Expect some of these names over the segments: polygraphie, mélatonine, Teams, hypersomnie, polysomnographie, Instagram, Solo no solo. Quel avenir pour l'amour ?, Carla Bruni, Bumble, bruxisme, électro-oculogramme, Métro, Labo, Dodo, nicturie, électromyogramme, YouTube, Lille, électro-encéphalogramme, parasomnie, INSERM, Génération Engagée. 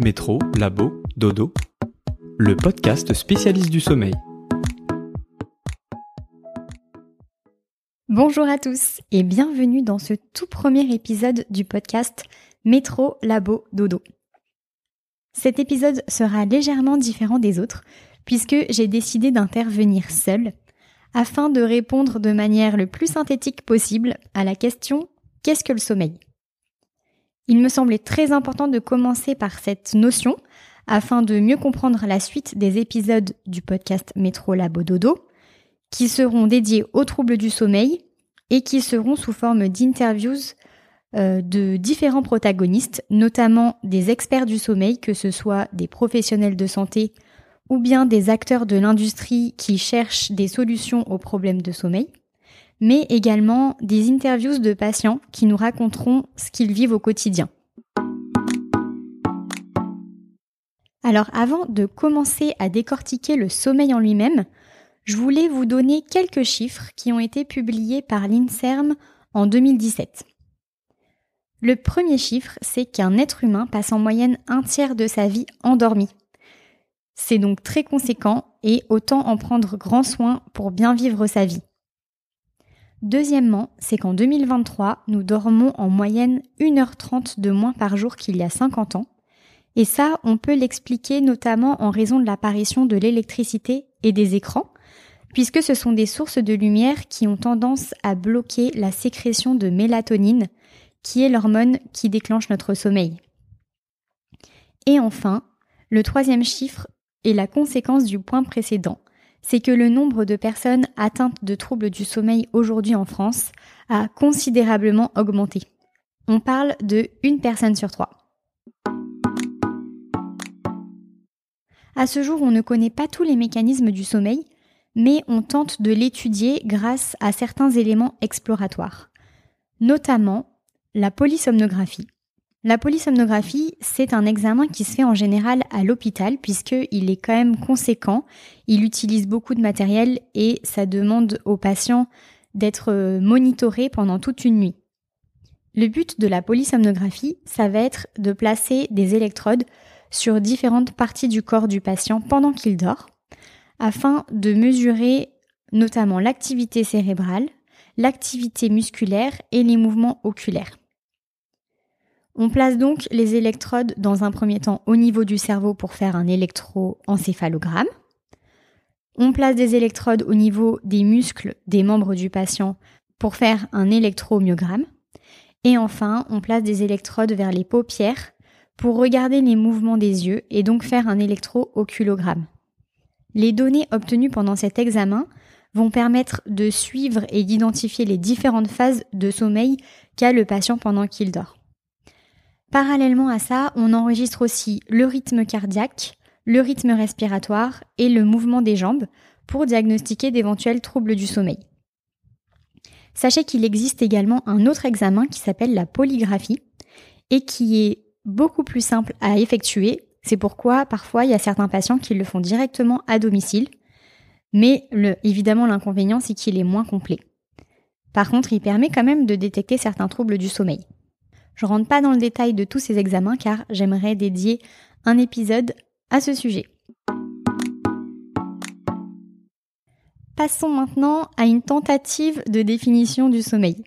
Métro, Labo, Dodo, le podcast spécialiste du sommeil. Bonjour à tous et bienvenue dans ce tout premier épisode du podcast Métro, Labo, Dodo. Cet épisode sera légèrement différent des autres puisque j'ai décidé d'intervenir seule afin de répondre de manière le plus synthétique possible à la question « Qu'est-ce que le sommeil ?» Il me semblait très important de commencer par cette notion afin de mieux comprendre la suite des épisodes du podcast Métro Labo Dodo qui seront dédiés aux troubles du sommeil et qui seront sous forme d'interviews de différents protagonistes, notamment des experts du sommeil, que ce soit des professionnels de santé ou bien des acteurs de l'industrie qui cherchent des solutions aux problèmes de sommeil, mais également des interviews de patients qui nous raconteront ce qu'ils vivent au quotidien. Alors avant de commencer à décortiquer le sommeil en lui-même, je voulais vous donner quelques chiffres qui ont été publiés par l'INSERM en 2017. Le premier chiffre, c'est qu'un être humain passe en moyenne un tiers de sa vie endormi. C'est donc très conséquent et autant en prendre grand soin pour bien vivre sa vie. Deuxièmement, c'est qu'en 2023, nous dormons en moyenne 1h30 de moins par jour qu'il y a 50 ans. Et ça, on peut l'expliquer notamment en raison de l'apparition de l'électricité et des écrans, puisque ce sont des sources de lumière qui ont tendance à bloquer la sécrétion de mélatonine, qui est l'hormone qui déclenche notre sommeil. Et enfin, le troisième chiffre est la conséquence du point précédent. C'est que le nombre de personnes atteintes de troubles du sommeil aujourd'hui en France a considérablement augmenté. On parle de 1 personne sur 3. À ce jour, on ne connaît pas tous les mécanismes du sommeil, mais on tente de l'étudier grâce à certains éléments exploratoires, notamment la polysomnographie. La polysomnographie, c'est un examen qui se fait en général à l'hôpital puisqu'il est quand même conséquent, il utilise beaucoup de matériel et ça demande aux patients d'être monitorés pendant toute une nuit. Le but de la polysomnographie, ça va être de placer des électrodes sur différentes parties du corps du patient pendant qu'il dort afin de mesurer notamment l'activité cérébrale, l'activité musculaire et les mouvements oculaires. On place donc les électrodes dans un premier temps au niveau du cerveau pour faire un électro-encéphalogramme. On place des électrodes au niveau des muscles des membres du patient pour faire un électromyogramme. Et enfin, on place des électrodes vers les paupières pour regarder les mouvements des yeux et donc faire un électro-oculogramme. Les données obtenues pendant cet examen vont permettre de suivre et d'identifier les différentes phases de sommeil qu'a le patient pendant qu'il dort. Parallèlement à ça, on enregistre aussi le rythme cardiaque, le rythme respiratoire et le mouvement des jambes pour diagnostiquer d'éventuels troubles du sommeil. Sachez qu'il existe également un autre examen qui s'appelle la polygraphie et qui est beaucoup plus simple à effectuer. C'est pourquoi parfois il y a certains patients qui le font directement à domicile, mais évidemment l'inconvénient c'est qu'il est moins complet. Par contre, il permet quand même de détecter certains troubles du sommeil. Je ne rentre pas dans le détail de tous ces examens car j'aimerais dédier un épisode à ce sujet. Passons maintenant à une tentative de définition du sommeil.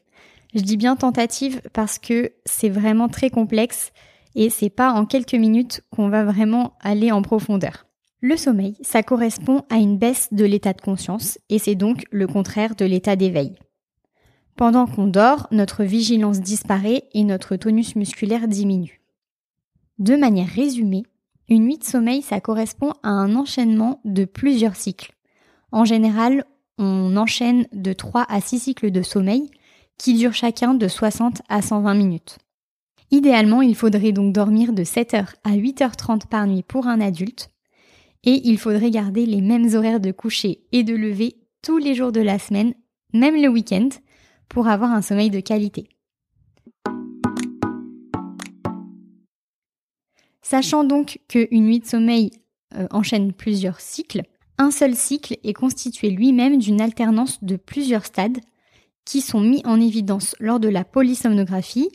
Je dis bien tentative parce que c'est vraiment très complexe et c'est pas en quelques minutes qu'on va vraiment aller en profondeur. Le sommeil, ça correspond à une baisse de l'état de conscience et c'est donc le contraire de l'état d'éveil. Pendant qu'on dort, notre vigilance disparaît et notre tonus musculaire diminue. De manière résumée, une nuit de sommeil, ça correspond à un enchaînement de plusieurs cycles. En général, on enchaîne de 3 à 6 cycles de sommeil qui durent chacun de 60 à 120 minutes. Idéalement, il faudrait donc dormir de 7h à 8h30 par nuit pour un adulte et il faudrait garder les mêmes horaires de coucher et de lever tous les jours de la semaine, même le week-end, pour avoir un sommeil de qualité. Sachant donc qu'une nuit de sommeil enchaîne plusieurs cycles, un seul cycle est constitué lui-même d'une alternance de plusieurs stades qui sont mis en évidence lors de la polysomnographie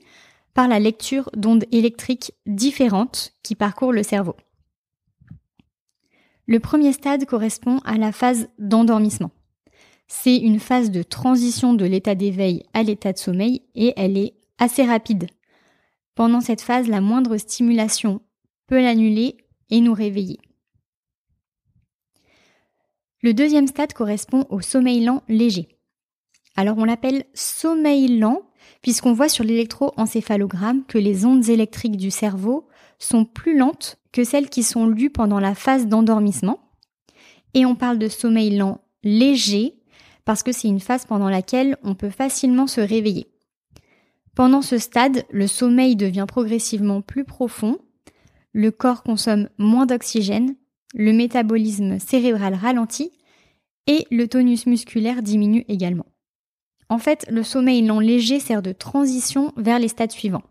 par la lecture d'ondes électriques différentes qui parcourent le cerveau. Le premier stade correspond à la phase d'endormissement. C'est une phase de transition de l'état d'éveil à l'état de sommeil et elle est assez rapide. Pendant cette phase, la moindre stimulation peut l'annuler et nous réveiller. Le deuxième stade correspond au sommeil lent léger. Alors on l'appelle sommeil lent puisqu'on voit sur l'électro-encéphalogramme que les ondes électriques du cerveau sont plus lentes que celles qui sont lues pendant la phase d'endormissement. Et on parle de sommeil lent léger parce que c'est une phase pendant laquelle on peut facilement se réveiller. Pendant ce stade, le sommeil devient progressivement plus profond, le corps consomme moins d'oxygène, le métabolisme cérébral ralentit et le tonus musculaire diminue également. En fait, le sommeil lent léger sert de transition vers les stades suivants.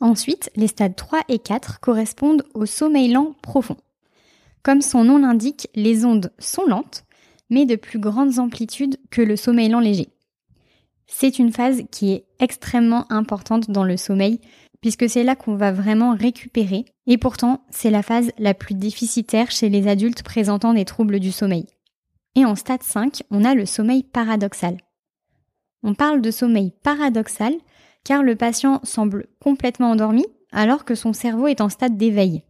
Ensuite, les stades 3 et 4 correspondent au sommeil lent profond. Comme son nom l'indique, les ondes sont lentes, mais de plus grandes amplitudes que le sommeil lent léger. C'est une phase qui est extrêmement importante dans le sommeil, puisque c'est là qu'on va vraiment récupérer, et pourtant, c'est la phase la plus déficitaire chez les adultes présentant des troubles du sommeil. Et en stade 5, on a le sommeil paradoxal. On parle de sommeil paradoxal car le patient semble complètement endormi alors que son cerveau est en stade d'éveil.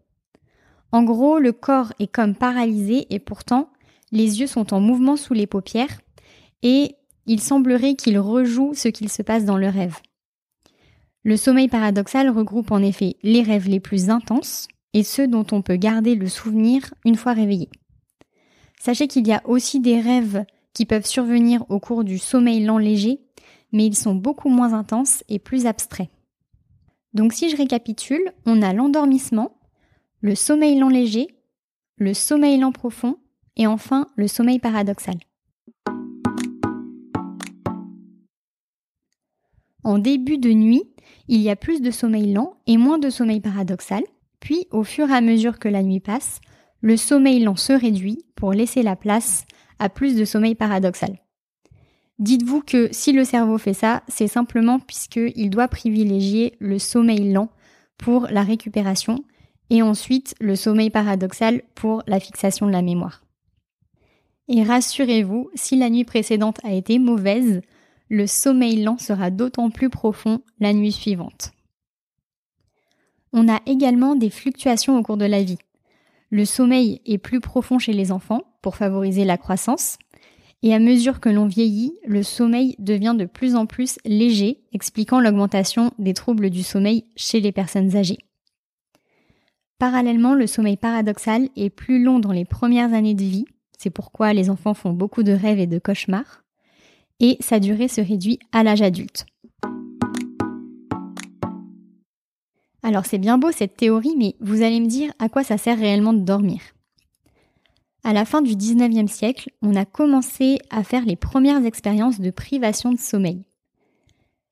En gros, le corps est comme paralysé et pourtant, les yeux sont en mouvement sous les paupières et il semblerait qu'il rejoue ce qu'il se passe dans le rêve. Le sommeil paradoxal regroupe en effet les rêves les plus intenses et ceux dont on peut garder le souvenir une fois réveillé. Sachez qu'il y a aussi des rêves qui peuvent survenir au cours du sommeil lent léger, mais ils sont beaucoup moins intenses et plus abstraits. Donc si je récapitule, on a l'endormissement, le sommeil lent léger, le sommeil lent profond et enfin le sommeil paradoxal. En début de nuit, il y a plus de sommeil lent et moins de sommeil paradoxal, puis au fur et à mesure que la nuit passe, le sommeil lent se réduit pour laisser la place à plus de sommeil paradoxal. Dites-vous que si le cerveau fait ça, c'est simplement puisqu'il doit privilégier le sommeil lent pour la récupération et ensuite le sommeil paradoxal pour la fixation de la mémoire. Et rassurez-vous, si la nuit précédente a été mauvaise, le sommeil lent sera d'autant plus profond la nuit suivante. On a également des fluctuations au cours de la vie. Le sommeil est plus profond chez les enfants, pour favoriser la croissance. Et à mesure que l'on vieillit, le sommeil devient de plus en plus léger, expliquant l'augmentation des troubles du sommeil chez les personnes âgées. Parallèlement, le sommeil paradoxal est plus long dans les premières années de vie. C'est pourquoi les enfants font beaucoup de rêves et de cauchemars. Et sa durée se réduit à l'âge adulte. Alors c'est bien beau cette théorie, mais vous allez me dire à quoi ça sert réellement de dormir. À la fin du 19e siècle, on a commencé à faire les premières expériences de privation de sommeil.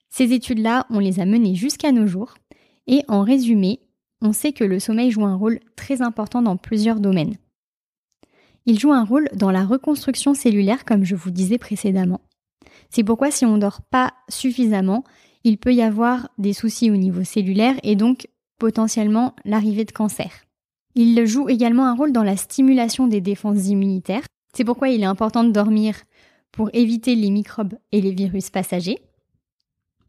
Ces études-là, on les a menées jusqu'à nos jours, et en résumé, on sait que le sommeil joue un rôle très important dans plusieurs domaines. Il joue un rôle dans la reconstruction cellulaire, comme je vous disais précédemment. C'est pourquoi si on ne dort pas suffisamment, il peut y avoir des soucis au niveau cellulaire et donc potentiellement l'arrivée de cancer. Il joue également un rôle dans la stimulation des défenses immunitaires. C'est pourquoi il est important de dormir pour éviter les microbes et les virus passagers.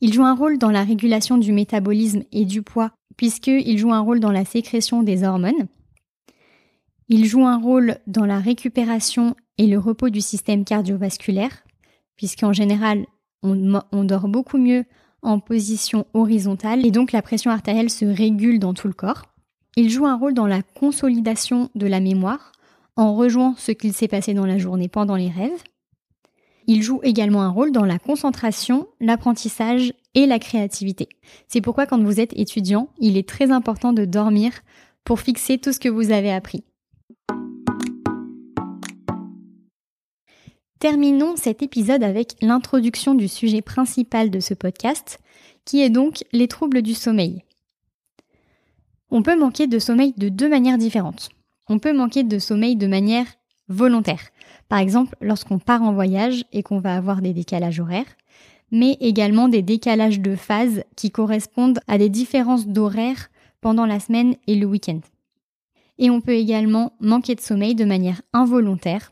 Il joue un rôle dans la régulation du métabolisme et du poids, puisqu'il joue un rôle dans la sécrétion des hormones. Il joue un rôle dans la récupération et le repos du système cardiovasculaire, puisqu'en général, on dort beaucoup mieux en position horizontale et donc la pression artérielle se régule dans tout le corps. Il joue un rôle dans la consolidation de la mémoire en rejouant ce qu'il s'est passé dans la journée pendant les rêves. Il joue également un rôle dans la concentration, l'apprentissage et la créativité. C'est pourquoi quand vous êtes étudiant, il est très important de dormir pour fixer tout ce que vous avez appris. Terminons cet épisode avec l'introduction du sujet principal de ce podcast, qui est donc les troubles du sommeil. On peut manquer de sommeil de deux manières différentes. On peut manquer de sommeil de manière volontaire. Par exemple, lorsqu'on part en voyage et qu'on va avoir des décalages horaires, mais également des décalages de phase qui correspondent à des différences d'horaire pendant la semaine et le week-end. Et on peut également manquer de sommeil de manière involontaire.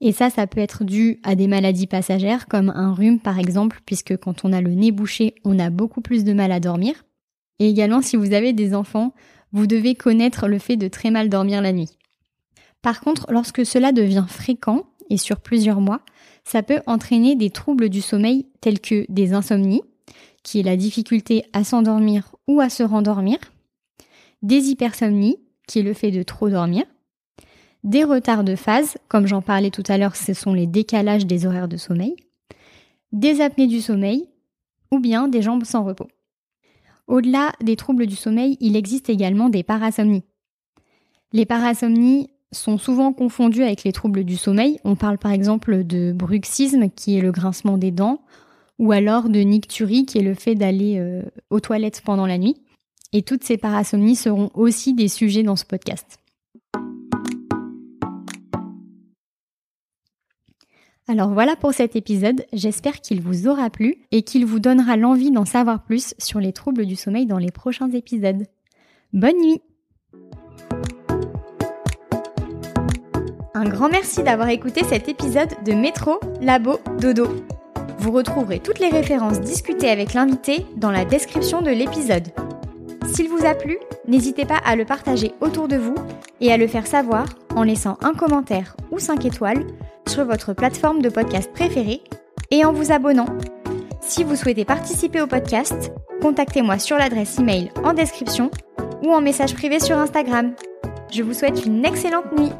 Et ça peut être dû à des maladies passagères comme un rhume par exemple, puisque quand on a le nez bouché, on a beaucoup plus de mal à dormir. Et également, si vous avez des enfants, vous devez connaître le fait de très mal dormir la nuit. Par contre, lorsque cela devient fréquent, et sur plusieurs mois, ça peut entraîner des troubles du sommeil tels que des insomnies, qui est la difficulté à s'endormir ou à se rendormir, des hypersomnies, qui est le fait de trop dormir, des retards de phase, comme j'en parlais tout à l'heure, ce sont les décalages des horaires de sommeil, des apnées du sommeil, ou bien des jambes sans repos. Au-delà des troubles du sommeil, il existe également des parasomnies. Les parasomnies sont souvent confondues avec les troubles du sommeil. On parle par exemple de bruxisme, qui est le grincement des dents, ou alors de nicturie, qui est le fait d'aller aux toilettes pendant la nuit. Et toutes ces parasomnies seront aussi des sujets dans ce podcast. Alors voilà pour cet épisode, j'espère qu'il vous aura plu et qu'il vous donnera l'envie d'en savoir plus sur les troubles du sommeil dans les prochains épisodes. Bonne nuit! Un grand merci d'avoir écouté cet épisode de Métro, Labo, Dodo. Vous retrouverez toutes les références discutées avec l'invité dans la description de l'épisode. S'il vous a plu, n'hésitez pas à le partager autour de vous et à le faire savoir en laissant un commentaire ou 5 étoiles sur votre plateforme de podcast préférée et en vous abonnant. Si vous souhaitez participer au podcast, contactez-moi sur l'adresse email en description ou en message privé sur Instagram. Je vous souhaite une excellente nuit.